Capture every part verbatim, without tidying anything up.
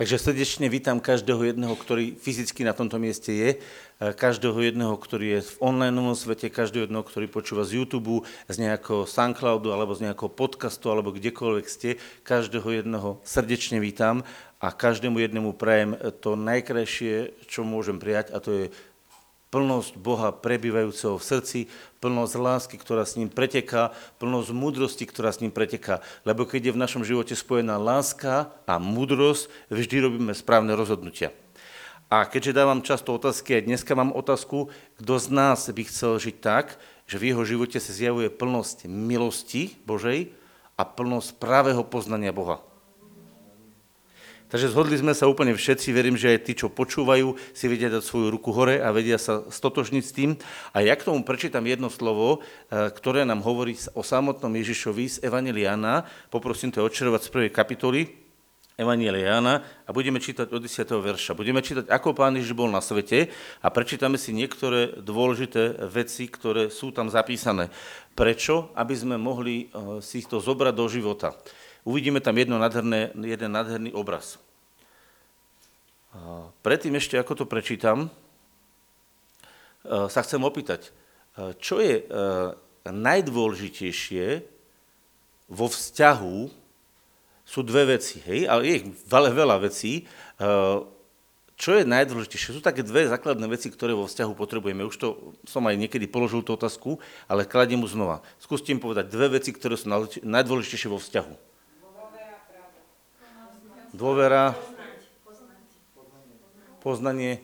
Takže srdečne vítam každého jedného, ktorý fyzicky na tomto mieste je, každého jedného, ktorý je v onlineovom svete, každého jedného, ktorý počúva z YouTube, z nejakého Soundcloudu alebo z nejakého podcastu alebo kdekoľvek ste, každého jedného srdečne vítam a každému jednému prajem to najkrajšie, čo môžem prijať, a to je plnosť Boha prebývajúceho v srdci, plnosť lásky, ktorá s ním preteká, plnosť múdrosti, ktorá s ním preteká. Lebo keď je v našom živote spojená láska a múdrosť, vždy robíme správne rozhodnutia. A keďže dávam často otázky, aj dneska mám otázku, kto z nás by chcel žiť tak, že v jeho živote sa zjavuje plnosť milosti Božej a plnosť pravého poznania Boha. Takže zhodli sme sa úplne všetci, verím, že aj tí, čo počúvajú, si vedia dať svoju ruku hore a vedia sa stotožniť s tým. A ja k tomu prečítam jedno slovo, ktoré nám hovorí o samotnom Ježišovi z Evanjelia Jana. Poprosím to odčerovať z prvej kapitoly Evanjelia Jana a budeme čítať od desiateho verša. Budeme čítať, ako Pán Ježiš bol na svete, a prečítame si niektoré dôležité veci, ktoré sú tam zapísané. Prečo? Aby sme mohli si ich to zobrať do života. Uvidíme tam jedno nádherné, jeden nádherný obraz. Predtým ešte, ako to prečítam, sa chcem opýtať, čo je najdôležitejšie vo vzťahu, sú dve veci, hej, ale je ich veľa vecí. Čo je najdôležitejšie? Sú také dve základné veci, ktoré vo vzťahu potrebujeme. Už to som aj niekedy položil tú otázku, ale kladiem mu znova. Skúste im povedať dve veci, ktoré sú najdôležitejšie vo vzťahu. Dôvera, poznanie,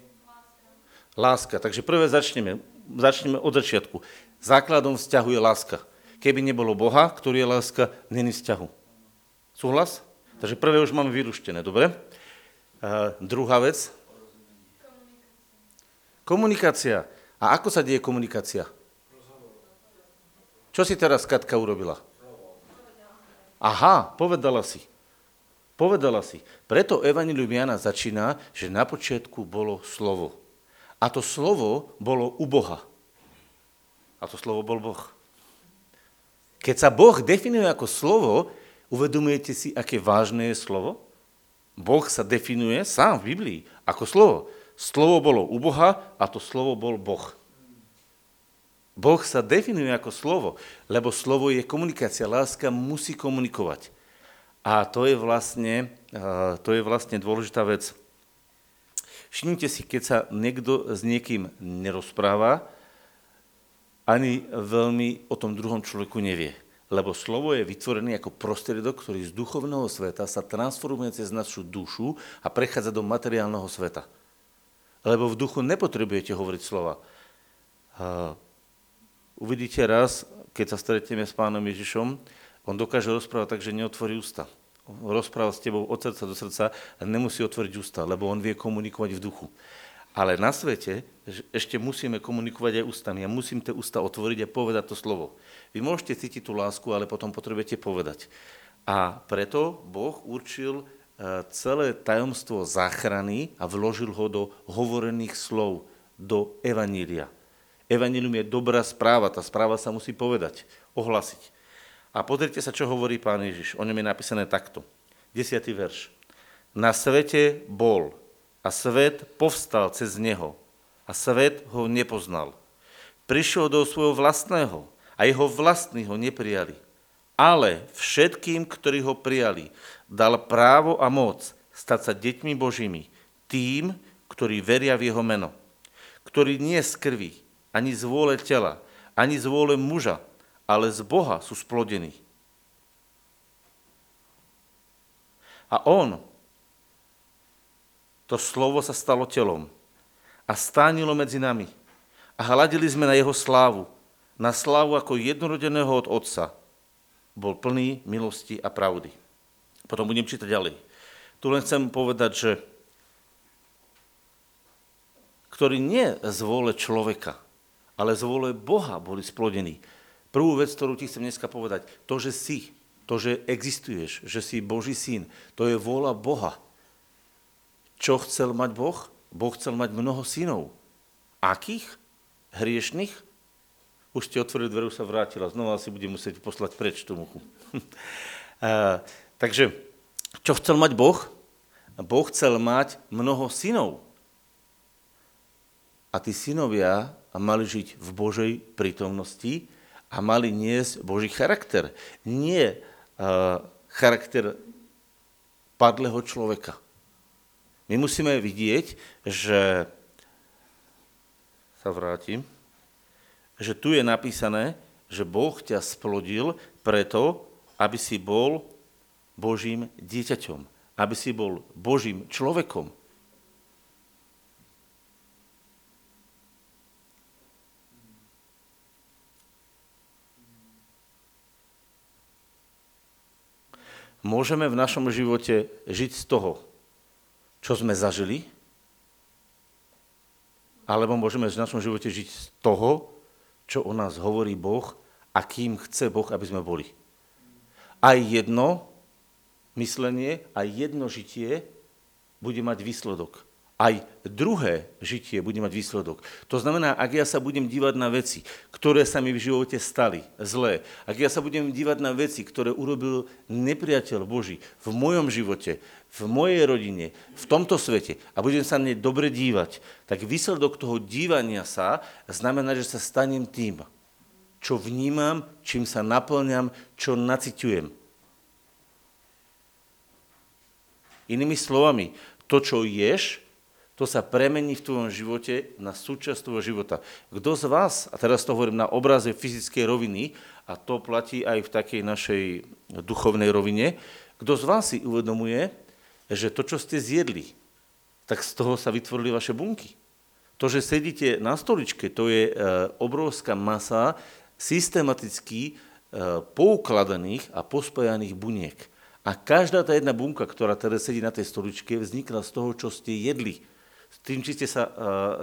láska. Takže prvé začneme. Začneme od začiatku. Základom vzťahu je láska. Keby nebolo Boha, ktorý je láska, není vzťahu. Súhlas? Takže prvé už máme vyruštené, dobre? Uh, druhá vec. Komunikácia. A ako sa deje komunikácia? Čo si teraz Katka urobila? Aha, povedala si. Povedala si. Preto Evanjelium Jana začína, že na počiatku bolo slovo. A to slovo bolo u Boha. A to slovo bol Boh. Keď sa Boh definuje ako slovo, uvedomujete si, aké vážne je slovo? Boh sa definuje sám v Biblii ako slovo. Slovo bolo u Boha a to slovo bol Boh. Boh sa definuje ako slovo, lebo slovo je komunikácia. Láska musí komunikovať. A to je vlastne, to je vlastne dôležitá vec. Všimnite si, keď sa niekto s niekým nerozpráva, ani veľmi o tom druhom človeku nevie. Lebo slovo je vytvorené ako prostriedok, ktorý z duchovného sveta sa transformuje cez našu dušu a prechádza do materiálneho sveta. Lebo v duchu nepotrebujete hovoriť slova. Uvidíte raz, keď sa stretneme s Pánom Ježišom, on dokáže rozprávať tak, že neotvorí ústa. Rozpráva s tebou od srdca do srdca a nemusí otvoriť ústa, lebo on vie komunikovať v duchu. Ale na svete ešte musíme komunikovať aj ústami. Ja musím tie ústa otvoriť a povedať to slovo. Vy môžete cítiť tú lásku, ale potom potrebujete povedať. A preto Boh určil celé tajomstvo záchrany a vložil ho do hovorených slov, do evanília. Evanílium je dobrá správa, tá správa sa musí povedať, ohlasiť. A pozrite sa, čo hovorí Pán Ježiš. O ňom je napísané takto. desiaty verš. Na svete bol a svet povstal cez neho a svet ho nepoznal. Prišiel do svojho vlastného a jeho vlastní ho neprijali. Ale všetkým, ktorí ho prijali, dal právo a moc stať sa deťmi Božími, tým, ktorí veria v jeho meno, ktorí nie z krvi, ani z vôle tela, ani z vôle muža, ale z Boha sú splodení. A on, to slovo sa stalo telom a stánilo medzi nami. A hľadili sme na jeho slávu, na slávu ako jednorodeného od Otca. Bol plný milosti a pravdy. Potom budem čítať ďalej. Tu len chcem povedať, že ktorí nie z vôle človeka, ale z vôle Boha boli splodení. Prvú vec, ktorú ti chcem dneska povedať, to, že si, to, že existuješ, že si Boží syn, to je vôľa Boha. Čo chcel mať Boh? Boh chcel mať mnoho synov. Akých? Hriešných? Už ste otvorili dveru, sa vrátila. Znova si budem musieť poslať preč tú muchu. Takže, čo chcel mať Boh? Boh chcel mať mnoho synov. A tí synovia mali žiť v Božej prítomnosti a mali niesť Boží charakter. Nie uh, charakter padlého človeka. My musíme vidieť, že sa vrátim, že tu je napísané, že Boh ťa splodil preto, aby si bol Božím dieťaťom, aby si bol Božím človekom. Môžeme v našom živote žiť z toho, čo sme zažili, alebo môžeme v našom živote žiť z toho, čo o nás hovorí Boh a kým chce Boh, aby sme boli. Aj jedno myslenie, aj jedno žitie bude mať výsledok. Aj druhé žitie bude mať výsledok. To znamená, ak ja sa budem dívať na veci, ktoré sa mi v živote stali zlé, ak ja sa budem dívať na veci, ktoré urobil nepriateľ Boží v mojom živote, v mojej rodine, v tomto svete a budem sa na ne dobre dívať, tak výsledok toho dívania sa znamená, že sa stanem tým, čo vnímam, čím sa naplňam, čo naciťujem. Inými slovami, to, čo ješ, to sa premení v tvojom živote na súčasť tvojho života. Kto z vás, a teraz to hovorím na obraze fyzickej roviny, a to platí aj v takej našej duchovnej rovine, kto z vás si uvedomuje, že to, čo ste zjedli, tak z toho sa vytvorili vaše bunky. To, že sedíte na stoličke, to je obrovská masa systematicky poukladaných a pospojaných buniek. A každá tá jedna bunka, ktorá teraz sedí na tej stoličke, vznikla z toho, čo ste jedli. S tým, či ste sa uh,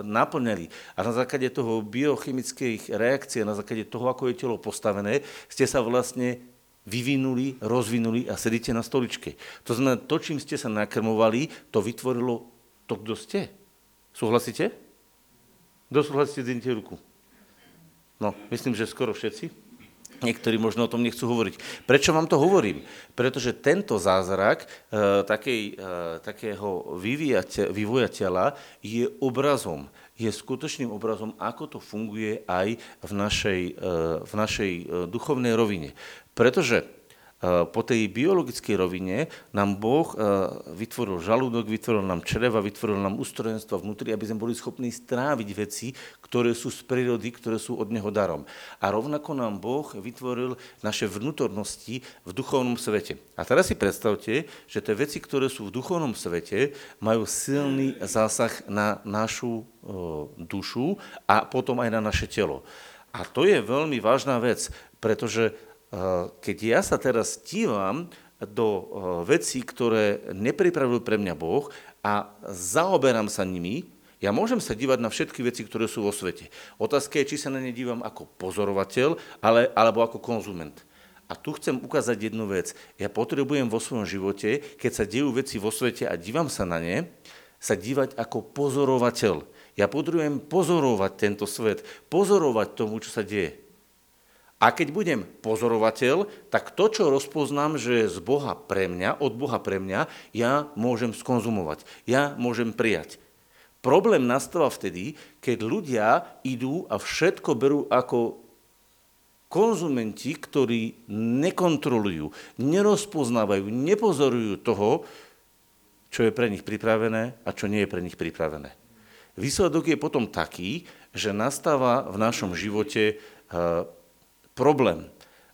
naplňali. A na základe toho biochemických reakcií, na základe toho, ako je telo postavené, ste sa vlastne vyvinuli, rozvinuli a sedíte na stoličke. To znamená, to, čím ste sa nakrmovali, to vytvorilo to, kto ste. Súhlasíte? Kto súhlasíte, zdvihnite ruku. No, myslím, že skoro všetci. Niektorí možno o tom nechcú hovoriť. Prečo vám to hovorím? Pretože tento zázrak e, takej, e, takého vývoja tela je obrazom, je skutočným obrazom, ako to funguje aj v našej, e, v našej duchovnej rovine. Pretože e, po tej biologickej rovine nám Boh e, vytvoril žalúdok, vytvoril nám čreva, vytvoril nám ústrojenstvo vnútri, aby sme boli schopní stráviť veci, ktoré sú z prírody, ktoré sú od neho darom. A rovnako nám Boh vytvoril naše vnútornosti v duchovnom svete. A teraz si predstavte, že tie veci, ktoré sú v duchovnom svete, majú silný zásah na našu e, dušu a potom aj na naše telo. A to je veľmi vážna vec, pretože e, keď ja sa teraz dívam do e, vecí, ktoré nepripravil pre mňa Boh a zaoberám sa nimi, ja môžem sa dívať na všetky veci, ktoré sú vo svete. Otázka je, či sa na ne dívam ako pozorovateľ, ale, alebo ako konzument. A tu chcem ukázať jednu vec. Ja potrebujem vo svojom živote, keď sa dejú veci vo svete a dívam sa na ne, sa dívať ako pozorovateľ. Ja potrebujem pozorovať tento svet, pozorovať tomu, čo sa deje. A keď budem pozorovateľ, tak to, čo rozpoznám, že je z Boha pre mňa, od Boha pre mňa, ja môžem skonzumovať, ja môžem prijať. Problém nastáva vtedy, keď ľudia idú a všetko berú ako konzumenti, ktorí nekontrolujú, nerozpoznávajú, nepozorujú toho, čo je pre nich pripravené a čo nie je pre nich pripravené. Výsledok je potom taký, že nastáva v našom živote problém.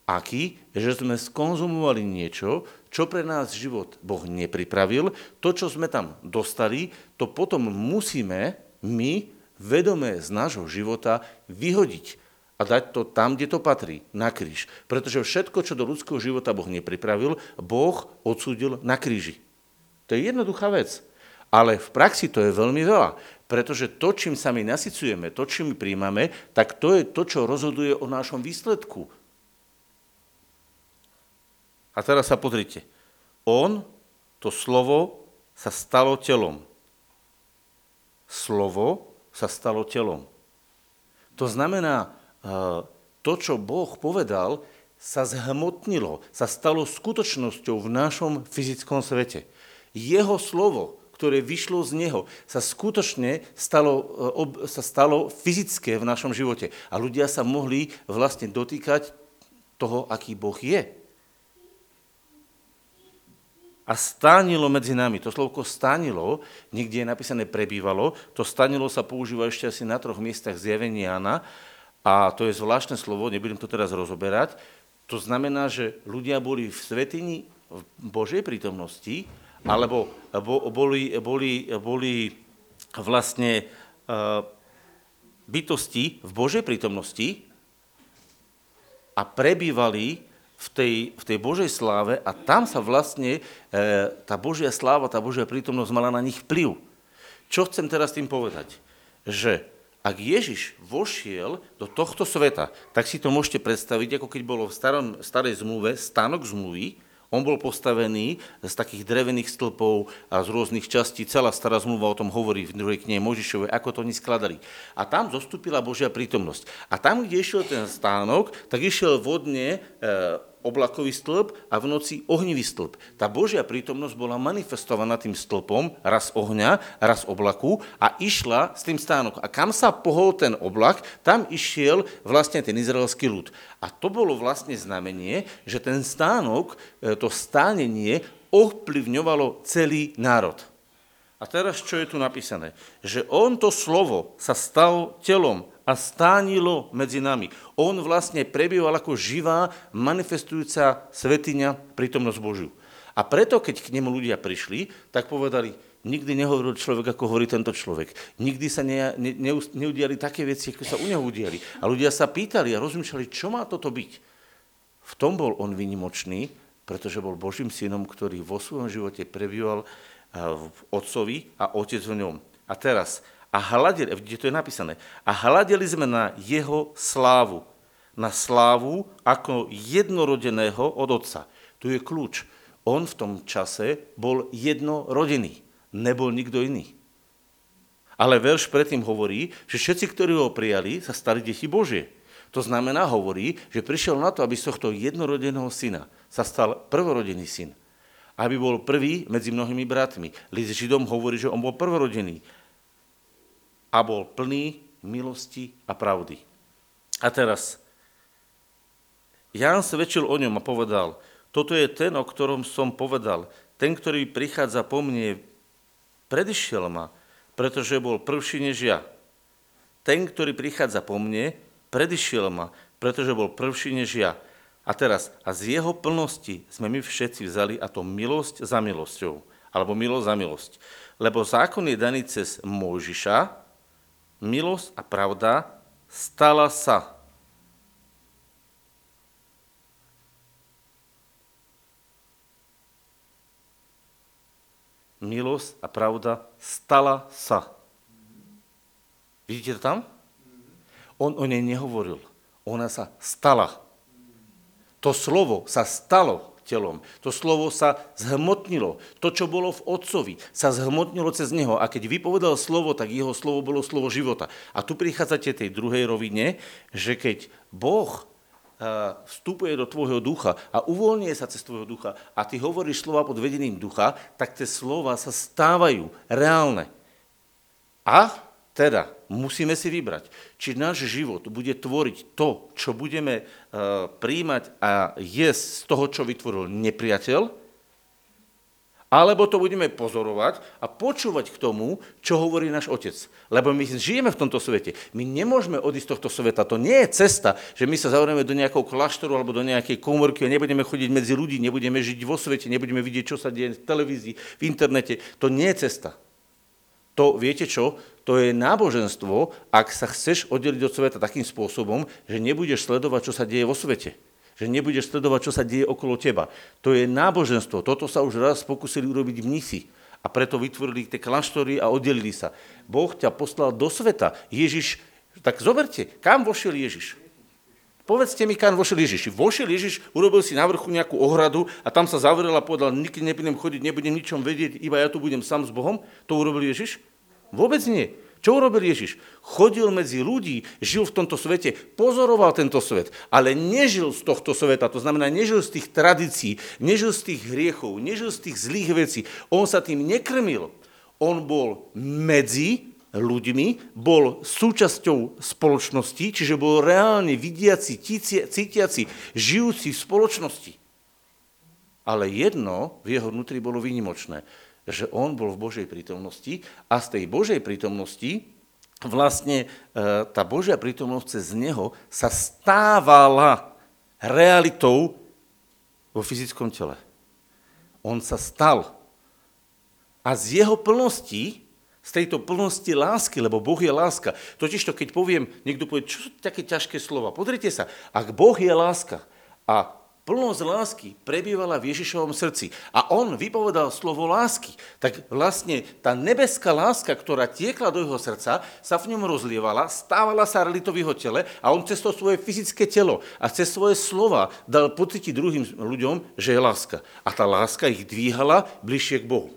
Aký? Že sme skonzumovali niečo, čo pre nás život Boh nepripravil, to, čo sme tam dostali, to potom musíme my, vedomé z nášho života, vyhodiť a dať to tam, kde to patrí, na kríž. Pretože všetko, čo do ľudského života Boh nepripravil, Boh odsúdil na kríži. To je jednoduchá vec, ale v praxi to je veľmi veľa. Pretože to, čím sa my nasycujeme, to, čím my príjmame, tak to je to, čo rozhoduje o našom výsledku. A teraz sa pozrite. On, to slovo, sa stalo telom. Slovo sa stalo telom. To znamená, to, čo Boh povedal, sa zhmotnilo, sa stalo skutočnosťou v našom fyzickom svete. jeho slovo, ktoré vyšlo z neho, sa skutočne stalo, sa stalo fyzické v našom živote. A ľudia sa mohli vlastne dotýkať toho, aký Boh je. A stánilo medzi nami. To slovko stánilo, niekde je napísané prebývalo, to stánilo sa používa ešte asi na troch miestach zjavenia Jana, a to je zvláštne slovo, nebudem to teraz rozoberať. To znamená, že ľudia boli v svätyni v Božej prítomnosti, alebo boli, boli, boli vlastne bytosti v Božej prítomnosti a prebývali v tej, v tej Božej sláve, a tam sa vlastne tá Božia sláva, tá Božia prítomnosť mala na nich vplyv. Čo chcem teraz tým povedať? Že ak Ježiš vošiel do tohto sveta, tak si to môžete predstaviť, ako keď bolo v starom, starej zmluve stánok zmluvy. On bol postavený z takých drevených stĺpov a z rôznych častí. Celá stará zmluva o tom hovorí v druhej knihe Mojžišovej, ako to oni skladali. A tam zostúpila Božia prítomnosť. A tam, kde išiel ten stánok, tak išiel vodne e, oblakový stĺp a v noci ohnivý stĺp. Tá Božia prítomnosť bola manifestovaná tým stĺpom, raz ohňa, raz oblaku, a išla s tým stánok. A kam sa pohol ten oblak, tam išiel vlastne ten izraelský ľud. A to bolo vlastne znamenie, že ten stánok, to stánenie ovplyvňovalo celý národ. A teraz, čo je tu napísané? Že on to slovo sa stalo telom a stánilo medzi nami. On vlastne prebýval ako živá, manifestujúca svätyňa, prítomnosť Božiu. A preto, keď k nemu ľudia prišli, tak povedali: nikdy nehovoril človek, ako hovorí tento človek. Nikdy sa ne, ne, ne, neudiali také veci, ako sa u neho udiali. A ľudia sa pýtali a rozmýšľali, čo má toto byť. V tom bol on výnimočný, pretože bol Božím synom, ktorý vo svojom živote prebýval v Otcovi a Otec v ňom. A teraz, a hľadeli, vidíte, to je napísané, a hľadeli sme na jeho slávu. Na slávu ako jednorodeného od Otca. Tu je kľúč. On v tom čase bol jednorodený. Nebol nikto iný. Ale verš predtým hovorí, že všetci, ktorí ho prijali, sa stali deti Božie. To znamená, hovorí, že prišiel na to, aby z tohto jednorodeného syna sa stal prvorodený syn. Aby bol prvý medzi mnohými bratmi. List Židom hovorí, že on bol prvorodený a bol plný milosti a pravdy. A teraz, Ján svedčil o ňom a povedal: toto je ten, o ktorom som povedal, ten, ktorý prichádza po mne, predišiel ma, pretože bol prvší než ja. Ten, ktorý prichádza po mne, predišiel ma, pretože bol prvší než ja. A teraz, a z jeho plnosti sme my všetci vzali, a to milosť za milosťou, alebo milosť za milosť. Lebo zákon je daný cez Mojžiša, milosť a pravda stala sa. Milosť a pravda stala sa. Vidíte to tam? On o nej nehovoril. Ona sa stala. To slovo sa stalo telom. To slovo sa zhmotnilo. To, čo bolo v Otcovi, sa zhmotnilo cez neho. A keď vypovedal slovo, tak jeho slovo bolo slovo života. A tu prichádzate tej druhej rovine, že keď Boh vstupuje do tvojho ducha a uvoľňuje sa cez tvojho ducha a ty hovoríš slova pod vedením ducha, tak tie slova sa stávajú reálne. A teda musíme si vybrať, či náš život bude tvoriť to, čo budeme príjmať a jesť z toho, čo vytvoril nepriateľ, alebo to budeme pozorovať a počúvať k tomu, čo hovorí náš Otec. Lebo my žijeme v tomto svete. My nemôžeme odísť z tohto sveta. To nie je cesta, že my sa zavrieme do nejakého kláštoru alebo do nejakej komórky a nebudeme chodiť medzi ľudí, nebudeme žiť vo svete, nebudeme vidieť, čo sa deje v televízii, v internete. To nie je cesta. To, viete čo, to je náboženstvo, ak sa chceš oddeliť od sveta takým spôsobom, že nebudeš sledovať, čo sa deje vo svete. Že nebudeš sledovať, čo sa deje okolo teba. To je náboženstvo. Toto sa už raz pokúsili urobiť mnísi. A preto vytvorili tie kláštory a oddelili sa. Boh ťa poslal do sveta. Ježiš, tak zoberte, kam vošiel Ježiš? Povedzte mi, kam vošiel Ježiš. Vošiel Ježiš, urobil si na vrchu nejakú ohradu a tam sa zavrel a povedal: nikdy nebudem chodiť, nebudem ničom vedieť, iba ja tu budem sám s Bohom. To urobil Ježiš? Vôbec nie. Čo urobil Ježiš? Chodil medzi ľudí, žil v tomto svete, pozoroval tento svet, ale nežil z tohto sveta, to znamená nežil z tých tradícií, nežil z tých hriechov, nežil z tých zlých vecí. On sa tým nekrmil. On bol medzi ľuďmi, bol súčasťou spoločnosti, čiže bol reálne vidiaci, cítiaci, žijúci v spoločnosti. Ale jedno v jeho vnútri bolo výnimočné, že on bol v Božej prítomnosti a z tej Božej prítomnosti vlastne tá Božia prítomnosť cez neho sa stávala realitou vo fyzickom tele. On sa stal. A z jeho plnosti, z tejto plnosti lásky, lebo Boh je láska. Totižto, keď poviem, niekto povie, čo sú také ťažké slova? Pozrite sa, ak Boh je láska a plnosť lásky prebývala v Ježišovom srdci a on vypovedal slovo lásky, tak vlastne tá nebeská láska, ktorá tiekla do jeho srdca, sa v ňom rozlievala, stávala sa realitou v jeho tele a on cez to svoje fyzické telo a cez svoje slova dal pocítiť druhým ľuďom, že je láska. A tá láska ich dvíhala bližšie k Bohu.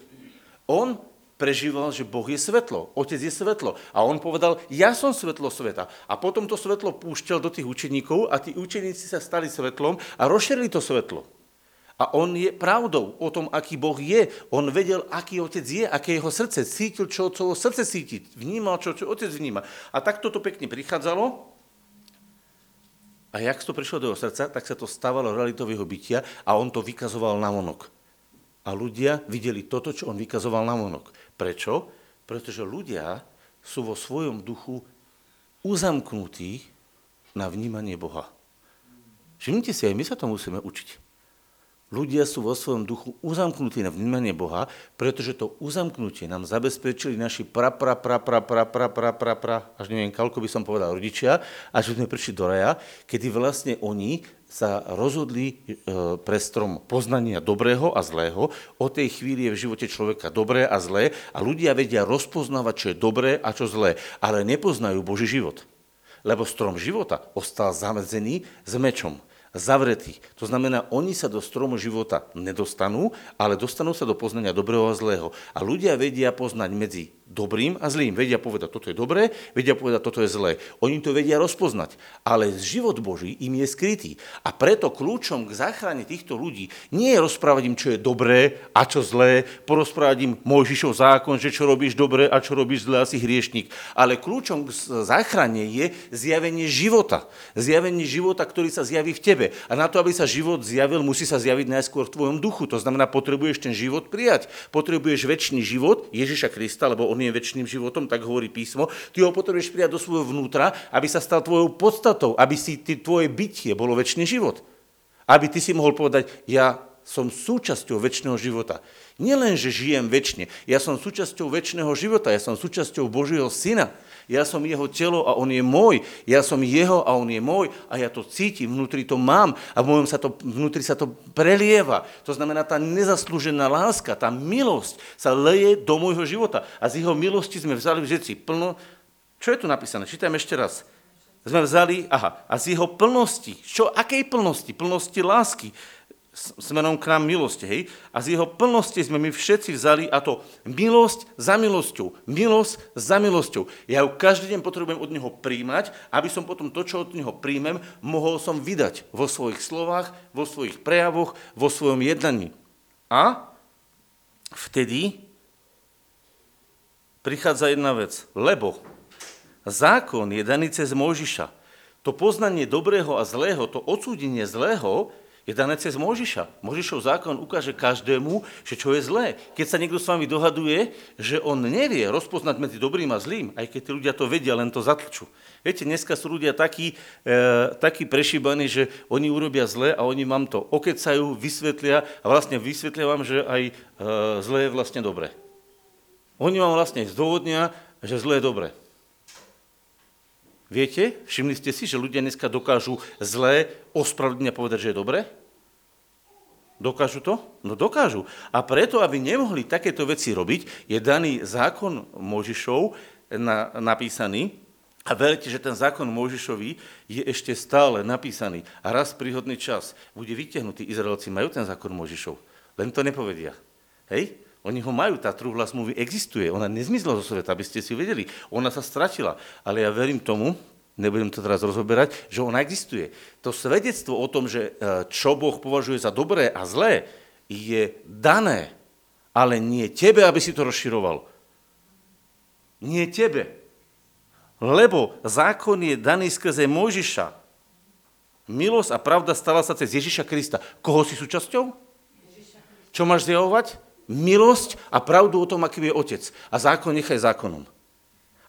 On prežíval, že Boh je svetlo, Otec je svetlo. A on povedal, ja som svetlo sveta. A potom to svetlo púšťal do tých učeníkov a tí učeníci sa stali svetlom a rozšírili to svetlo. A on je pravdou o tom, aký Boh je. On vedel, aký Otec je, aké jeho srdce. Cítil, čo Otcovo srdce cíti. Vnímal, čo, čo Otec vníma. A tak toto pekne prichádzalo. A jak to prišlo do jeho srdca, tak sa to stávalo realitou jeho bytia a on to vykazoval navonok. A ľudia videli toto, čo on vykazoval navonok. Prečo? Pretože ľudia sú vo svojom duchu uzamknutí na vnímanie Boha. Všimnite si, aj my sa to musíme učiť. Ľudia sú vo svojom duchu uzamknutí na vnímanie Boha, pretože to uzamknutie nám zabezpečili naši pra, pra, pra, pra, pra, pra, pra, pra, pra, až neviem, koľko by som povedal, rodičia, až sme prišli do raja, kedy vlastne oni sa rozhodli pre strom poznania dobrého a zlého. O tej chvíli je v živote človeka dobré a zlé a ľudia vedia rozpoznávať, čo je dobré a čo zlé, ale nepoznajú Boží život, lebo strom života ostal zamedzený s mečom. Zavretí. To znamená, oni sa do stromu života nedostanú, ale dostanú sa do poznania dobrého a zlého. A ľudia vedia poznať medzi dobrým a zlým. Vedia povedať, toto je dobré, vedia povedať, toto je zlé. Oni to vedia rozpoznať, ale život Boží im je skrytý. A preto kľúčom k záchrane týchto ľudí nie je rozprávať im, čo je dobré a čo zlé, porozprávať im Mojžišov zákon, že čo robíš dobre a čo robíš zlé, asi hriešník. Ale kľúčom k záchrane je zjavenie života. Zjavenie života, ktorý sa zjaví v tebe. A na to, aby sa život zjavil, musí sa zjaviť najskôr v tvojom duchu. To znamená, potrebuješ ten život prijať. Potrebuješ večný život Ježiša Krista, lebo on je večným životom, tak hovorí písmo. Ty ho potrebuješ prijať do svojho vnútra, aby sa stal tvojou podstatou, aby si ty, tvoje bytie bolo večný život. Aby ty si mohol povedať, ja som súčasťou večného života. Nielen, že žijem večne, ja som súčasťou večného života, ja som súčasťou Božieho Syna. Ja som jeho telo a on je môj. Ja som jeho a on je môj. A ja to cítim, vnútri to mám. A v mojom sa to, vnútri sa to prelieva. To znamená, tá nezaslúžená láska, tá milosť sa leje do môjho života. A z jeho milosti sme vzali všetci plno... Čo je tu napísané? Čítajme ešte raz. Sme vzali... Aha. A z jeho plnosti. Čo? Akej plnosti? Plnosti lásky. Smerom k nám milosti, hej? A z jeho plnosti sme my všetci vzali a to milosť za milosťou, milosť za milosťou. Ja ju každý deň potrebujem od neho príjmať, aby som potom to, čo od neho príjmem, mohol som vydať vo svojich slovách, vo svojich prejavoch, vo svojom jednaní. A vtedy prichádza jedna vec, lebo zákon je daný cez Mojžiša. To poznanie dobrého a zlého, to odsúdenie zlého, je dané cez Mojžiša. Mojžišov zákon ukáže každému, že čo je zlé. Keď sa niekto s vami dohaduje, že on nevie rozpoznať medzi dobrým a zlým, aj keď tí ľudia to vedia, len to zatlčú. Viete, dneska sú ľudia takí, e, takí prešíbaní, že oni urobia zlé a oni vám to okecajú, vysvetlia a vlastne vysvetlia vám, že aj e, zlé je vlastne dobré. Oni vám vlastne zdôvodnia, že zlé je dobré. Viete, všimli ste si, že ľudia dneska dokážu zlé ospravedlniť a povedať, že je dobré? Dokážu to? No dokážu. A preto, aby nemohli takéto veci robiť, je daný zákon Mojžišov na, napísaný a verte, že ten zákon Mojžišovi je ešte stále napísaný a raz príhodný čas bude vytiahnutý. Izraelci majú ten zákon Mojžišov, len to nepovedia. Hej? Oni ho majú, tá truhla zmluvy existuje. Ona nezmizla zo sveta, aby ste si vedeli. Ona sa stratila. Ale ja verím tomu, nebudem to teraz rozoberať, že ona existuje. To svedectvo o tom, že čo Boh považuje za dobré a zlé, je dané, ale nie tebe, aby si to rozširoval. Nie tebe. Lebo zákon je daný skrze Mojžiša. Milosť a pravda stala sa cez Ježiša Krista. Koho si súčasťou? Čo máš zjavovať? Milosť a pravdu o tom, aký je otec. A zákon nechaj zákonom.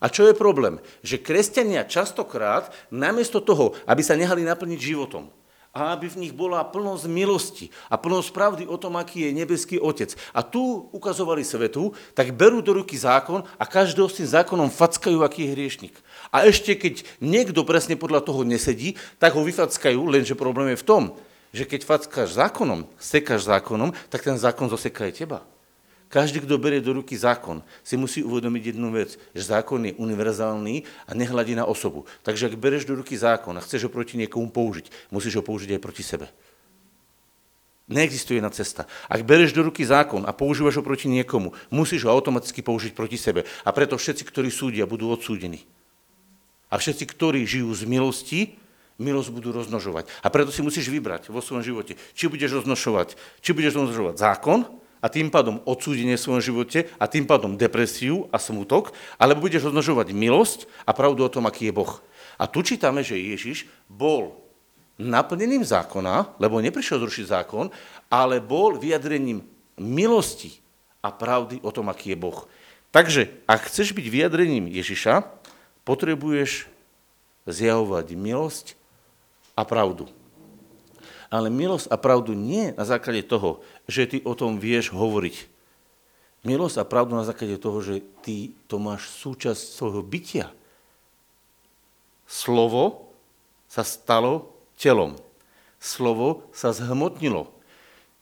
A čo je problém? Že kresťania častokrát, namiesto toho, aby sa nehali naplniť životom, a aby v nich bola plnosť milosti a plnosť pravdy o tom, aký je nebeský otec. A tu ukazovali svetu, tak berú do ruky zákon a každého s tým zákonom fackajú, aký je hriešnik. A ešte keď niekto presne podľa toho nesedí, tak ho vyfackajú, lenže problém je v tom, že keď fackáš zákonom, sekáš zákonom, tak ten zákon zoseká aj teba. Každý, kto berie do ruky zákon, si musí uvedomiť jednu vec, že zákon je univerzálny a nehľadí na osobu. Takže ak bereš do ruky zákon a chceš ho proti niekomu použiť, musíš ho použiť aj proti sebe. Neexistuje iná cesta. Ak bereš do ruky zákon a používaš ho proti niekomu, musíš ho automaticky použiť proti sebe. A preto všetci, ktorí súdia, budú odsúdení. A všetci, ktorí žijú z milosti, milosť budú rozmnožovať. A preto si musíš vybrať vo svojom živote, či budeš rozmnožovať, či budeš rozmnožovať zákon a tým pádom odsúdenie v svojom živote a tým pádom depresiu a smutok, alebo budeš rozmnožovať milosť a pravdu o tom, aký je Boh. A tu čítame, že Ježiš bol naplnením zákona, lebo neprišiel zrušiť zákon, ale bol vyjadrením milosti a pravdy o tom, aký je Boh. Takže, ak chceš byť vyjadrením Ježiša, potrebuješ zjavovať milosť a pravdu. Ale milosť a pravdu nie na základe toho, že ty o tom vieš hovoriť. Milosť a pravdu na základe toho, že ty to máš súčasť svojho bytia. Slovo sa stalo telom. Slovo sa zhmotnilo.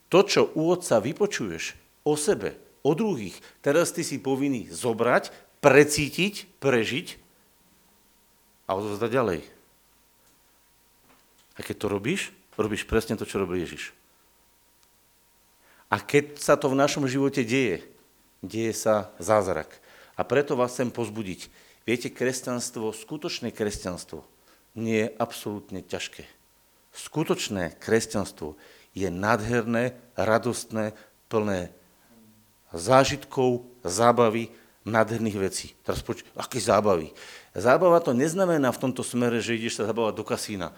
To, čo u otca vypočuješ o sebe, o druhých, teraz ty si povinný zobrať, precítiť, prežiť a odovzdať ďalej. A keď to robíš, robíš presne to, čo robí Ježiš. A keď sa to v našom živote deje, deje sa zázrak. A preto vás chcem pozbudiť. Viete, kresťanstvo, skutočné kresťanstvo nie je absolútne ťažké. Skutočné kresťanstvo je nádherné, radostné, plné zážitkov, zábavy, nádherných vecí. Teraz poč- aké zábavy? Zábava to neznamená v tomto smere, že ideš sa zabávať do kasína.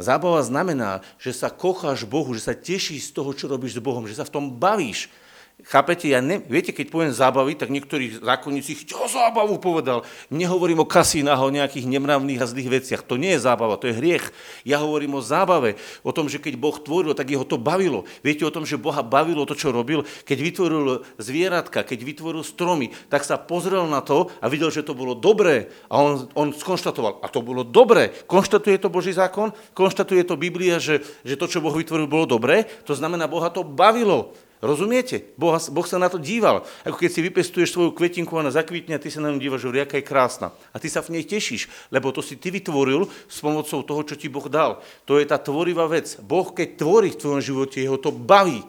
Zábava znamená, že sa kocháš Bohu, že sa tešíš z toho, čo robíš s Bohom, že sa v tom bavíš. Chápete? Ja ne... Viete, keď poviem zábavy, tak niektorí zákonníci čo zábavu povedal. Nehovorím o kasínach, o nejakých nemravných a zlých veciach. To nie je zábava, to je hriech. Ja hovorím o zábave, o tom, že keď Boh tvoril, tak jeho to bavilo. Viete o tom, že Boha bavilo to, čo robil? Keď vytvoril zvieratka, keď vytvoril stromy, tak sa pozrel na to a videl, že to bolo dobré. A on, on skonštatoval, a to bolo dobré. Konštatuje to Boží zákon, konštatuje to Biblia, že, že to, čo Boh vytvoril, bolo dobré. To znamená, Boha to bavilo. Rozumiete? Boh, boh sa na to díval. Ako keď si vypestuješ svoju kvetinku a ona zakvitne a ty sa na ňu dívaš, že riaka je krásna. A ty sa v nej tešíš, lebo to si ty vytvoril s pomocou toho, čo ti Boh dal. To je tá tvorivá vec. Boh, keď tvorí v tvojom živote, jeho to baví.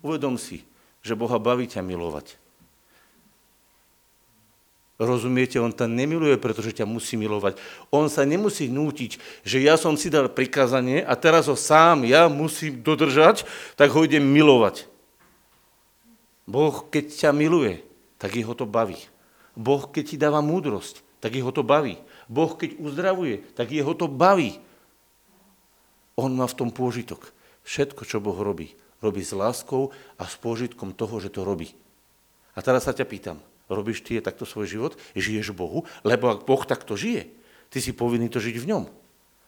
Uvedom si, že Boha baví ťa milovať. Rozumiete, on ťa nemiluje, pretože ťa musí milovať. On sa nemusí nútiť, že ja som si dal prikázanie a teraz ho sám ja musím dodržať, tak ho idem milovať. Boh, keď ťa miluje, tak jeho to baví. Boh, keď ti dáva múdrosť, tak jeho to baví. Boh, keď uzdravuje, tak jeho to baví. On má v tom pôžitok. Všetko, čo Boh robí, robí s láskou a s pôžitkom toho, že to robí. A teraz sa ťa pýtam, robíš ty takto svoj život, žiješ Bohu, lebo ak Boh takto žije, ty si povinný to žiť v ňom.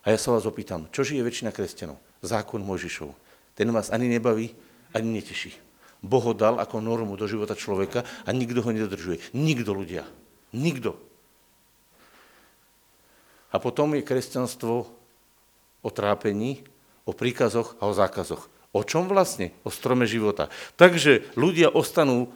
A ja sa vás opýtam, čo žije väčšina kresťanov? Zákon Mojžišov. Ten vás ani nebaví, ani neteší. Boh ho dal ako normu do života človeka a nikto ho nedodržuje. Nikto, ľudia. Nikto. A potom je kresťanstvo o trápení, o príkazoch a o zákazoch. O čom vlastne? O strome života. Takže ľudia ostanú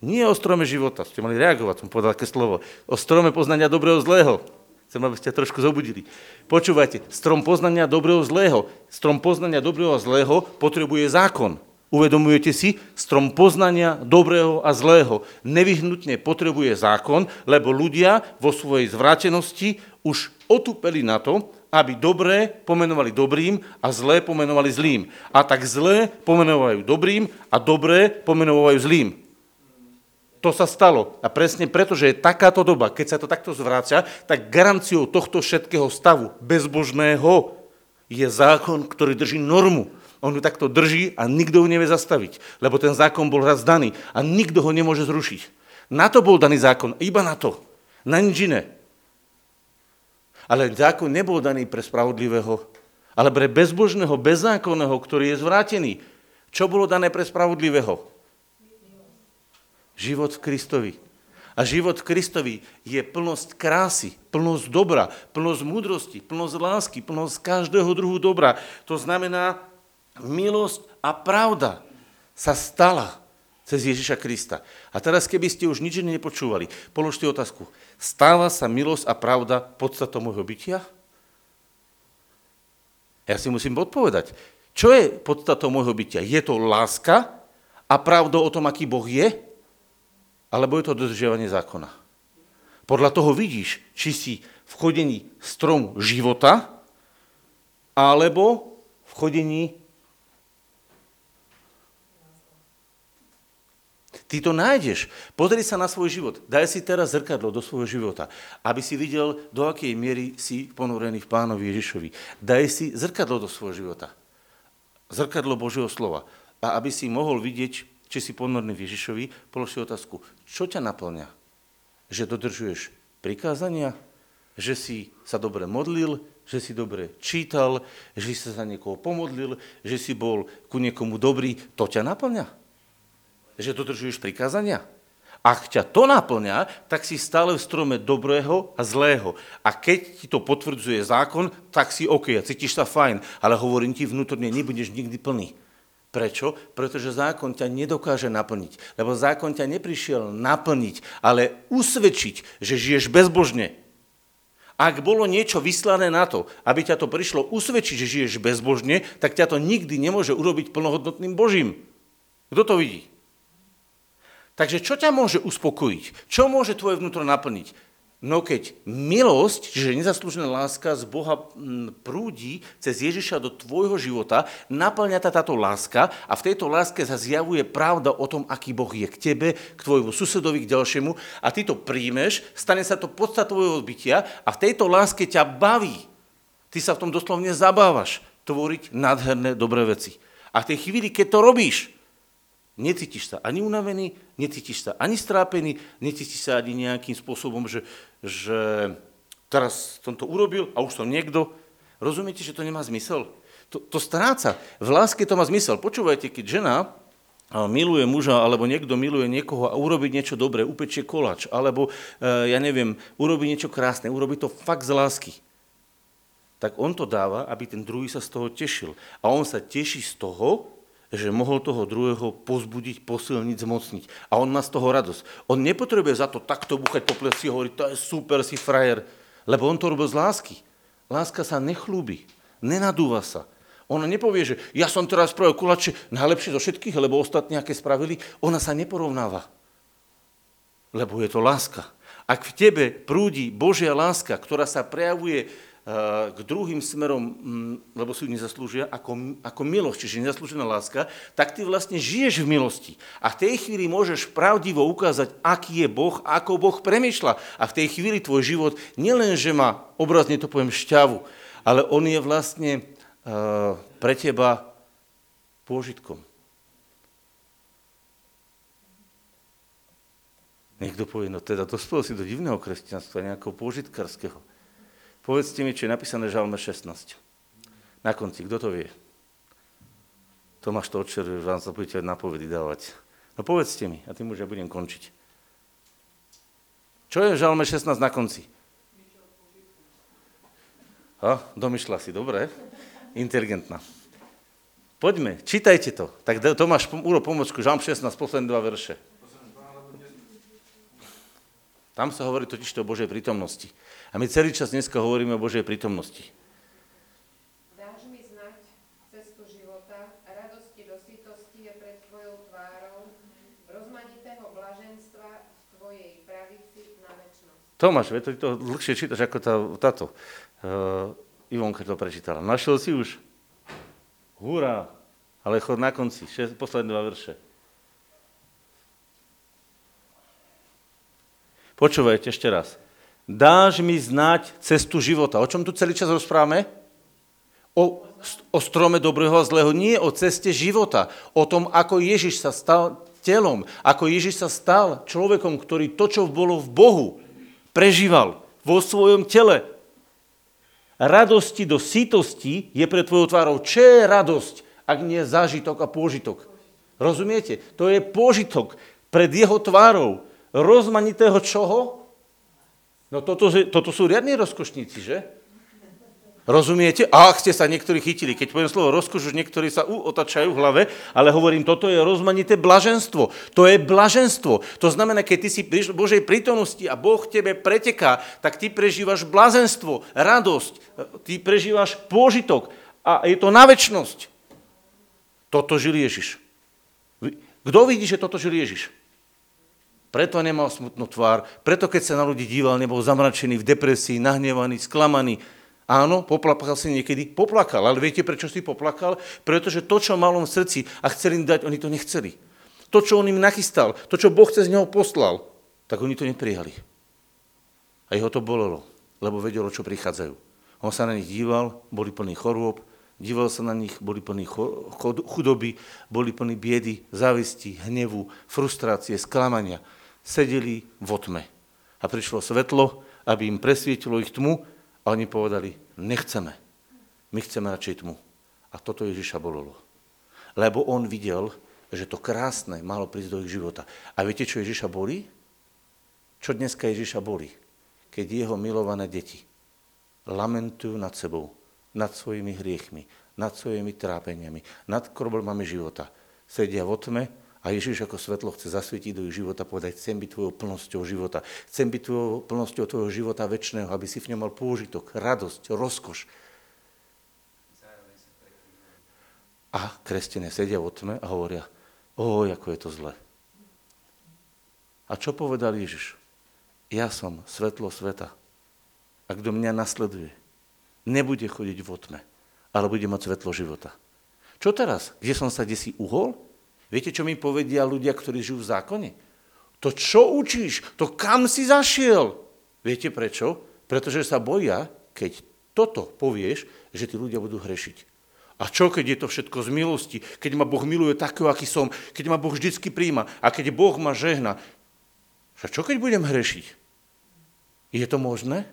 nie o strome života, ste mali reagovať, som povedal také slovo. O strome poznania dobrého zlého. Chcem, aby ste trošku zobudili. Počúvajte, strom poznania dobrého zlého. Strom poznania dobrého zlého potrebuje zákon. Uvedomujete si, strom poznania dobrého a zlého nevyhnutne potrebuje zákon, lebo ľudia vo svojej zvrátenosti už otúpeli na to, aby dobré pomenovali dobrým a zlé pomenovali zlým. A tak zlé pomenovajú dobrým a dobré pomenovajú zlým. To sa stalo. A presne preto, že je takáto doba, keď sa to takto zvrácia, tak garanciou tohto všetkého stavu bezbožného je zákon, ktorý drží normu. On ju takto drží a nikto ho nevie zastaviť, lebo ten zákon bol raz daný a nikto ho nemôže zrušiť. Na to bol daný zákon, iba na to, na nič iné. Ale zákon nebol daný pre spravodlivého, ale pre bezbožného, bezzákonného, ktorý je zvrátený. Čo bolo dané pre spravodlivého? Život v Kristovi. A život v Kristovi je plnosť krásy, plnosť dobra, plnosť múdrosti, plnosť lásky, plnosť každého druhu dobra. To znamená, milosť a pravda sa stala cez Ježiša Krista. A teraz, keby ste už nič nepočúvali, položte otázku. Stáva sa milosť a pravda podstatou môjho bytia? Ja si musím odpovedať. Čo je podstatou môjho bytia? Je to láska a pravda o tom, aký Boh je? Alebo je to dodržiavanie zákona? Podľa toho vidíš, či si v chodení stromu života, alebo v chodení ty to nájdeš. Pozri sa na svoj život. Daj si teraz zrkadlo do svojho života, aby si videl, do akej miery si ponorený v Pánovi Ježišovi. Daj si zrkadlo do svojho života. Zrkadlo Božieho slova. A aby si mohol vidieť, či si ponorený v Ježišovi, polož si otázku. Čo ťa naplňa? Že dodržuješ prikázania? Že si sa dobre modlil? Že si dobre čítal? Že si sa za niekoho pomodlil? Že si bol ku niekomu dobrý? To ťa naplňa? Že dodržuješ prikázania? Ak ťa to naplňa, tak si stále v strome dobrého a zlého. A keď ti to potvrdzuje zákon, tak si OK, a cítiš sa fajn, ale hovorím ti, vnútorne nebudeš nikdy plný. Prečo? Pretože zákon ťa nedokáže naplniť. Lebo zákon ťa neprišiel naplniť, ale usvedčiť, že žiješ bezbožne. Ak bolo niečo vyslané na to, aby ťa to prišlo usvedčiť, že žiješ bezbožne, tak ťa to nikdy nemôže urobiť plnohodnotným Božím. Kto to vidí? Takže čo ťa môže uspokojiť? Čo môže tvoje vnútro naplniť? No keď milosť, čiže nezaslúžená láska z Boha prúdi cez Ježiša do tvojho života, naplňa ta táto láska a v tejto láske sa zjavuje pravda o tom, aký Boh je k tebe, k tvojmu susedovi, k ďalšiemu a ty to príjmeš, stane sa to podstata tvojho bytia a v tejto láske ťa baví. Ty sa v tom doslovne zabávaš tvoriť nádherné dobré veci. A v tej chvíli, keď to robíš, necítiš sa ani unavený, necítiš sa ani strápený, necítiš sa ani nejakým spôsobom, že, že teraz som to urobil a už som niekto. Rozumiete, že to nemá zmysel? To, to stráca. V láske to má zmysel. Počúvajte, keď žena miluje muža, alebo niekto miluje niekoho a urobiť niečo dobré, upečie koláč, alebo ja neviem, urobiť niečo krásne, urobiť to fakt z lásky, tak on to dáva, aby ten druhý sa z toho tešil. A on sa teší z toho, že mohol toho druhého pozbudiť, posilniť, zmocniť. A on má z toho radosť. On nepotrebuje za to takto búchať po pleci a hovoriť, to je super, si frajer, lebo on to robil z lásky. Láska sa nechlúbi, nenadúva sa. Ona nepovie, že ja som teraz spravil kulače najlepšie zo všetkých, lebo ostatní, aké spravili, ona sa neporovnáva. Lebo je to láska. Ak v tebe prúdi Božia láska, ktorá sa prejavuje k druhým smerom, lebo si ju nezaslúžia, ako, ako milosť, čiže nezaslúžená láska, tak ty vlastne žiješ v milosti. A v tej chvíli môžeš pravdivo ukázať, aký je Boh, ako Boh premýšľa. A v tej chvíli tvoj život nielen, že má, obrazne to poviem, šťavu, ale on je vlastne uh, pre teba pôžitkom. Niekto povie, no teda to spôl si do divného kresťanstva, nejakého pôžitkarského. Povedzte mi, čo je napísané v Žalme šestnásť. Na konci, kto to vie? Tomáš to odčeruje, vám sa budete napovedy dávať. No povedzte mi, a tým už ja budem končiť. Čo je v Žalme šestnásť na konci? Ha, domyšľa si, dobre. Inteligentná. Poďme, čítajte to. Tak Tomáš, urob pomočku, Žalm šestnásť, posledné dva verše. Tam sa hovorí totižto o Božej prítomnosti. A my celý čas dneska hovoríme o Božej prítomnosti. Dáš mi znať cestu života. života a radosti do sytosti je pred tvojou tvárou, rozmanitého blaženstva v tvojej pravici na večnosť. Tomáš, veď to, to dlhšie čítaš ako tá, táto. Uh, Ivonka to prečítala. Našiel si už? Hurá! Ale chod na konci, šest, posledné dva verše. Počúvajte ešte raz. Dáš mi znať cestu života. O čom tu celý čas rozprávame? O, o strome dobrého a zlého. Nie o ceste života. O tom, ako Ježiš sa stal telom. Ako Ježiš sa stal človekom, ktorý to, čo bolo v Bohu, prežíval vo svojom tele. Radosti do sytosti je pre tvojou tvárou. Čo je radosť, ak nie zážitok a pôžitok? Rozumiete? To je pôžitok pred jeho tvárou. Rozmanitého čoho? No toto, toto sú riadni rozkošníci, že? Rozumiete? Ach, ste sa niektorí chytili. Keď poviem slovo rozkoš, už niektorí sa u, otačajú v hlave, ale hovorím, toto je rozmanité blaženstvo. To je blaženstvo. To znamená, keď ty si v Božej prítomnosti a Boh tebe preteká, tak ty prežívaš blaženstvo, radosť, ty prežívaš pôžitok a je to na večnosť. Toto žil Ježiš. Kto vidí, že toto žil Ježiš? Preto nemal smutnú tvár, preto keď sa na ľudí díval, nebol zamračený v depresii, nahnevaný, sklamaný. Áno, poplakal si niekedy, poplakal, ale viete, prečo si poplakal? Pretože to, čo mal on v srdci a chceli im dať, oni to nechceli. To, čo on im nachystal, to, čo Boh cez neho poslal, tak oni to neprijali. A jeho to bolelo, lebo vedelo, čo prichádzajú. On sa na nich díval, boli plní chorôb, díval sa na nich, boli plní chudoby, boli plní biedy, závisti, hnevu, frustrácie, sklamania. Sedeli vo tme a prišlo svetlo, aby im presvietilo ich tmu a oni povedali, nechceme, my chceme radšej tmu. A toto Ježiša bolelo, lebo on videl, že to krásne malo prísť do ich života. A viete, čo Ježiša bolí? Čo dneska Ježiša bolí? Keď jeho milované deti lamentujú nad sebou, nad svojimi hriechmi, nad svojimi trápeniami, nad problémami života, sedia vo tme. A Ježiš ako svetlo chce zasvietiť do ich života, povedať, chcem byť tvojou plnosťou života. Chcem byť tvojou plnosťou tvojho života večného, aby si v ňom mal pôžitok, radosť, rozkoš. A kresťania sedia vo tme a hovoria, oj, ako je to zlé. A čo povedal Ježiš? Ja som svetlo sveta. A kto mňa nasleduje, nebude chodiť vo tme, ale bude mať svetlo života. Čo teraz? Kde som sa desí uhol? Viete, čo mi povedia ľudia, ktorí žijú v zákone? To, čo učíš? To, kam si zašiel? Viete prečo? Pretože sa boja, keď toto povieš, že tí ľudia budú hrešiť. A čo, keď je to všetko z milosti? Keď ma Boh miluje takého, aký som? Keď ma Boh vždycky príjma? A keď Boh ma žehna? A čo, keď budem hrešiť? Je to možné?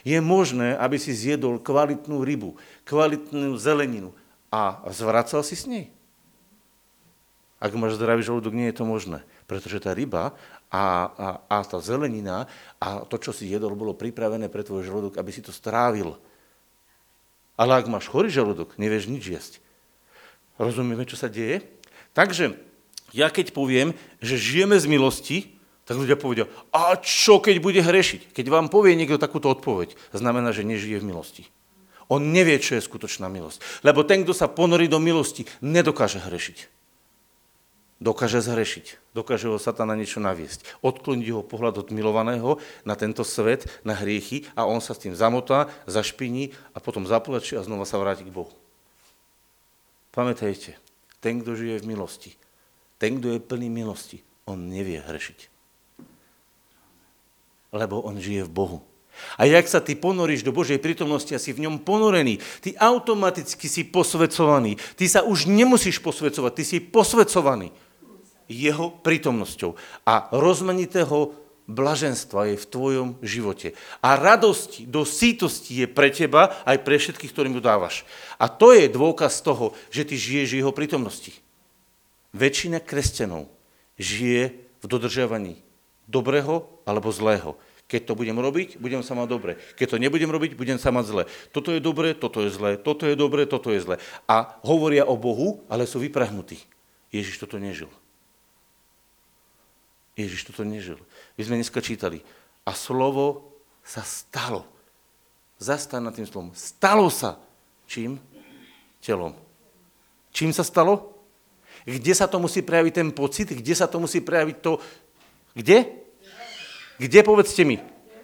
Je možné, aby si zjedol kvalitnú rybu, kvalitnú zeleninu a zvracal si s nej? Ak máš zdravý žalúdok, nie je to možné, pretože tá ryba a, a, a tá zelenina a to, čo si jedol, bolo pripravené pre tvoj žalúdok, aby si to strávil. Ale ak máš chorý žalúdok, nevieš nič jesť. Rozumieme, čo sa deje? Takže ja keď poviem, že žijeme z milosti, tak ľudia povedia, a čo keď bude hrešiť? Keď vám povie niekto takúto odpoveď, znamená, že nežije v milosti. On nevie, čo je skutočná milosť. Lebo ten, kto sa ponorí do milosti, nedokáže hrešiť. Dokáže zhrešiť, dokáže ho satana niečo naviesť, odkloniť jeho pohľad od milovaného na tento svet, na hriechy a on sa s tým zamotá, zašpiní a potom zaplačí a znova sa vráti k Bohu. Pamätajte, ten, kto žije v milosti, ten, kto je plný milosti, on nevie hrešiť. Lebo on žije v Bohu. A jak sa ty ponoríš do Božej prítomnosti a si v ňom ponorený, ty automaticky si posvecovaný, ty sa už nemusíš posvecovať, ty si posvecovaný jeho prítomnosťou a rozmanitého blaženstva je v tvojom živote. A radosti do sítosti je pre teba aj pre všetkých, ktorým ju dávaš. A to je dôkaz toho, že ty žiješ jeho prítomnosti. Väčšina kresťanov žije v dodržiavaní dobrého alebo zlého. Keď to budem robiť, budem sa mať dobre. Keď to nebudem robiť, budem sa mať zle. Toto je dobre, toto je zle, toto je dobre, toto je zle. A hovoria o Bohu, ale sú vyprahnutí. Ježiš toto nežil. Ježiš toto nežil. My sme dneska čítali. A slovo sa stalo. Zastáň nad tým slovom. Stalo sa. Čím? Telom. Čím sa stalo? Kde sa to musí prejaviť ten pocit? Kde sa to musí prejaviť to... Kde? Kde, povedzte mi?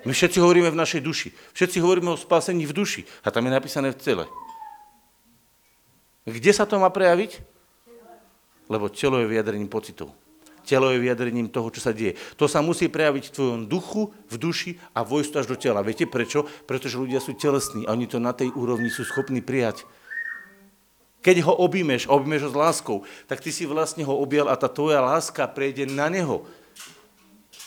My všetci hovoríme v našej duši. Všetci hovoríme o spásení v duši. A tam je napísané v tele. Kde sa to má prejaviť? Lebo telo je vyjadrením pocitov. Telo je vyjadrením toho, čo sa deje. To sa musí prejaviť v tvojom duchu, v duši a vojsť až do tela. Viete prečo? Pretože ľudia sú telesní a oni to na tej úrovni sú schopní prijať. Keď ho objímeš, objímeš ho s láskou, tak ty si vlastne ho objal a tá tvoja láska prejde na neho.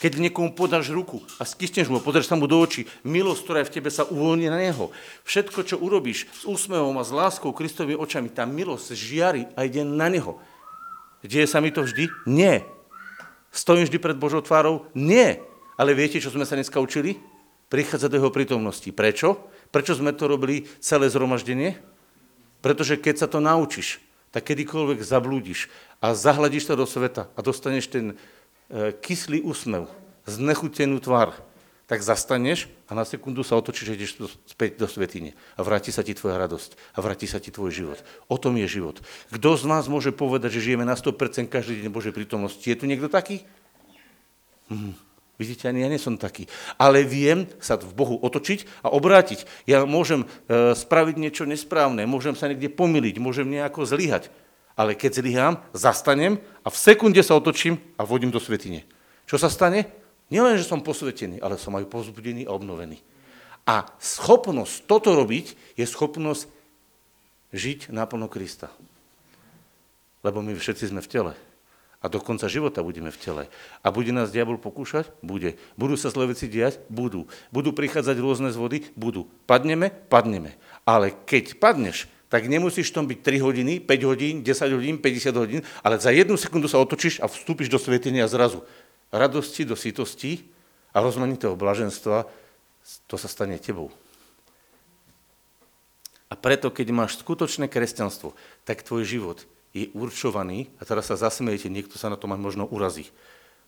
Keď niekomu podáš ruku a stisneš mu, podáš sa mu do očí, milosť, ktorá je v tebe, sa uvoľní na neho. Všetko, čo urobíš s úsmevom a s láskou Kristovi očami, tá milosť žiari a ide na neho. Deje sa mi to vždy? Nie. Stojím vždy pred Božou tvárou? Nie. Ale viete, čo sme sa dneska učili? Prichádza do jeho prítomnosti. Prečo? Prečo sme to robili celé zhromaždenie? Pretože keď sa to naučíš, tak kedykoľvek zablúdiš a zahľadíš sa do sveta a dostaneš ten kyslý úsmev, znechutenú tvár, tak zastaneš a na sekundu sa otočíš a ideš späť do svätyne. A vráti sa ti tvoja radosť. A vráti sa ti tvoj život. O tom je život. Kto z nás môže povedať, že žijeme na sto percent každý deň Božej prítomnosti? Je tu niekto taký? Hm. Vidíte, ani ja nie som taký. Ale viem sa v Bohu otočiť a obrátiť. Ja môžem e, spraviť niečo nesprávne, môžem sa niekde pomyliť, môžem nejako zlyhať. Ale keď zlyhám, zastanem a v sekunde sa otočím a vodím do svätyne. Čo sa stane? Nielen, že som posvätený, ale som aj povzbudený a obnovený. A schopnosť toto robiť je schopnosť žiť naplno Krista. Lebo my všetci sme v tele. A do konca života budeme v tele. A bude nás diabol pokúšať? Bude. Budú sa zlé veci diať? Budú. Budú prichádzať rôzne zvody? Budú. Padneme? Padneme. Ale keď padneš, tak nemusíš tam byť tri hodiny, päť hodín, desať hodín, päťdesiat hodín, ale za jednu sekundu sa otočíš a vstúpiš do svätyne a zrazu radosti do sýtosti a rozmanitého blaženstva, to sa stane tebou. A preto, keď máš skutočné kresťanstvo, tak tvoj život je určovaný, a teraz sa zasmiejete, niekto sa na to možno urazí,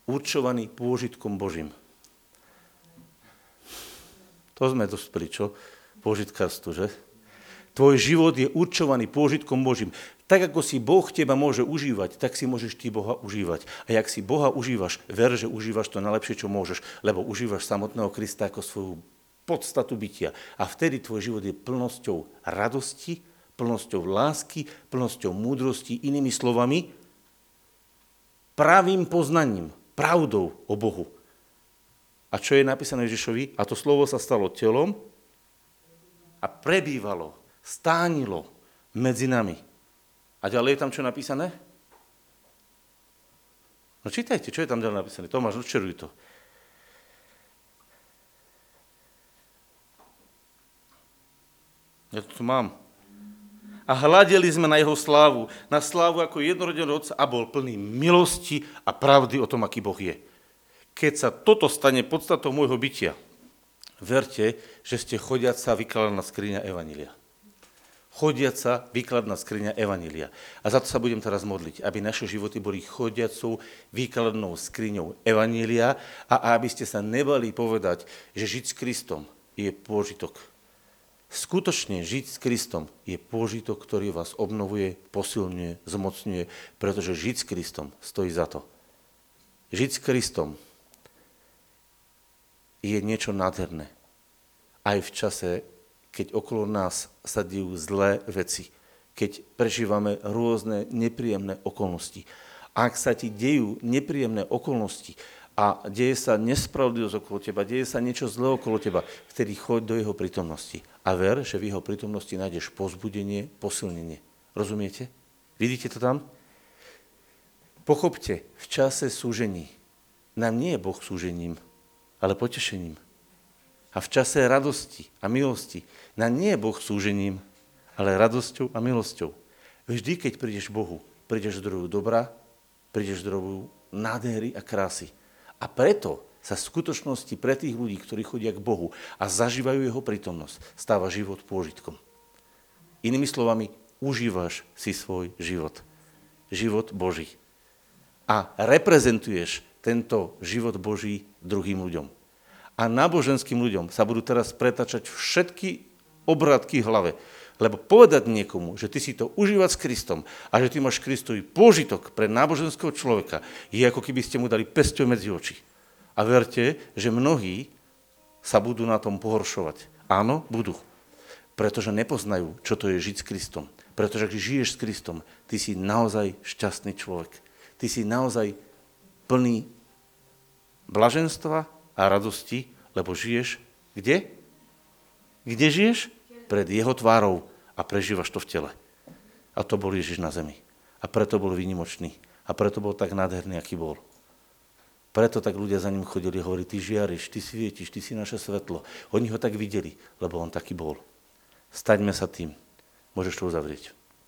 určovaný pôžitkom Božím. To sme dospeli, čo? Pôžitkárstvo, že? Tvoj život je určovaný pôžitkom Božím. Tak, ako si Boh teba môže užívať, tak si môžeš ty Boha užívať. A jak si Boha užívaš, ver, že užívaš to najlepšie, čo môžeš, lebo užívaš samotného Krista ako svoju podstatu bytia. A vtedy tvoj život je plnosťou radosti, plnosťou lásky, plnosťou múdrosti, inými slovami, pravým poznaním, pravdou o Bohu. A čo je napísané Ježišovi? A to slovo sa stalo telom a prebývalo, stánilo medzi nami. A ďalej je tam čo napísané? No čítajte, čo je tam ďalej napísané. Tomáš, rozčeruj to. Ja to tu mám. A hľadeli sme na jeho slávu, na slávu ako jednorodeného otca a bol plný milosti a pravdy o tom, aký Boh je. Keď sa toto stane podstatou môjho bytia, verte, že ste chodiaca vykladaná skriňa Evanjelia. Chodiaca výkladná skriňa Evanjelia. A za to sa budem teraz modliť, aby naše životy boli chodiacou výkladnou skriňou Evanjelia a aby ste sa nebali povedať, že žiť s Kristom je pôžitok. Skutočne žiť s Kristom je pôžitok, ktorý vás obnovuje, posilňuje, zmocňuje, pretože žiť s Kristom stojí za to. Žiť s Kristom je niečo nádherné. Aj v čase, keď okolo nás sa dejú zlé veci, keď prežívame rôzne nepríjemné okolnosti. Ak sa ti dejú nepríjemné okolnosti a deje sa nespravodlivosť okolo teba, deje sa niečo zlé okolo teba, vtedy choď do jeho prítomnosti a ver, že v jeho prítomnosti nájdeš povzbudenie, posilnenie. Rozumiete? Vidíte to tam? Pochopte, v čase súžení nám nie je Boh súžením, ale potešením. A v čase radosti a milosti nám nie je Boh súžením, ale radosťou a milosťou. Vždy, keď prídeš Bohu, prídeš zdroju dobra, prídeš zdroju nádhery a krásy. A preto sa v skutočnosti pre tých ľudí, ktorí chodia k Bohu a zažívajú jeho prítomnosť, stáva život pôžitkom. Inými slovami, užívaš si svoj život. Život Boží. A reprezentuješ tento život Boží druhým ľuďom. A náboženským ľuďom sa budú teraz pretačať všetky obrátky v hlave. Lebo povedať niekomu, že ty si to užívať s Kristom a že ty máš Kristový požitok pre náboženského človeka, je ako keby ste mu dali pesťou medzi oči. A verte, že mnohí sa budú na tom pohoršovať. Áno, budú. Pretože nepoznajú, čo to je žiť s Kristom. Pretože keď žiješ s Kristom, ty si naozaj šťastný človek. Ty si naozaj plný blaženstva a radosti, lebo žiješ kde? Kde žiješ? Pred jeho tvárou a prežívaš to v tele. A to bol Ježiš na zemi. A preto bol výnimočný. A preto bol tak nádherný, aký bol. Preto tak ľudia za ním chodili a hovorili, ty žiariš, ty svietiš, ty si naše svetlo. Oni ho tak videli, lebo on taký bol. Staňme sa tým. Môžeš to uzavrieť.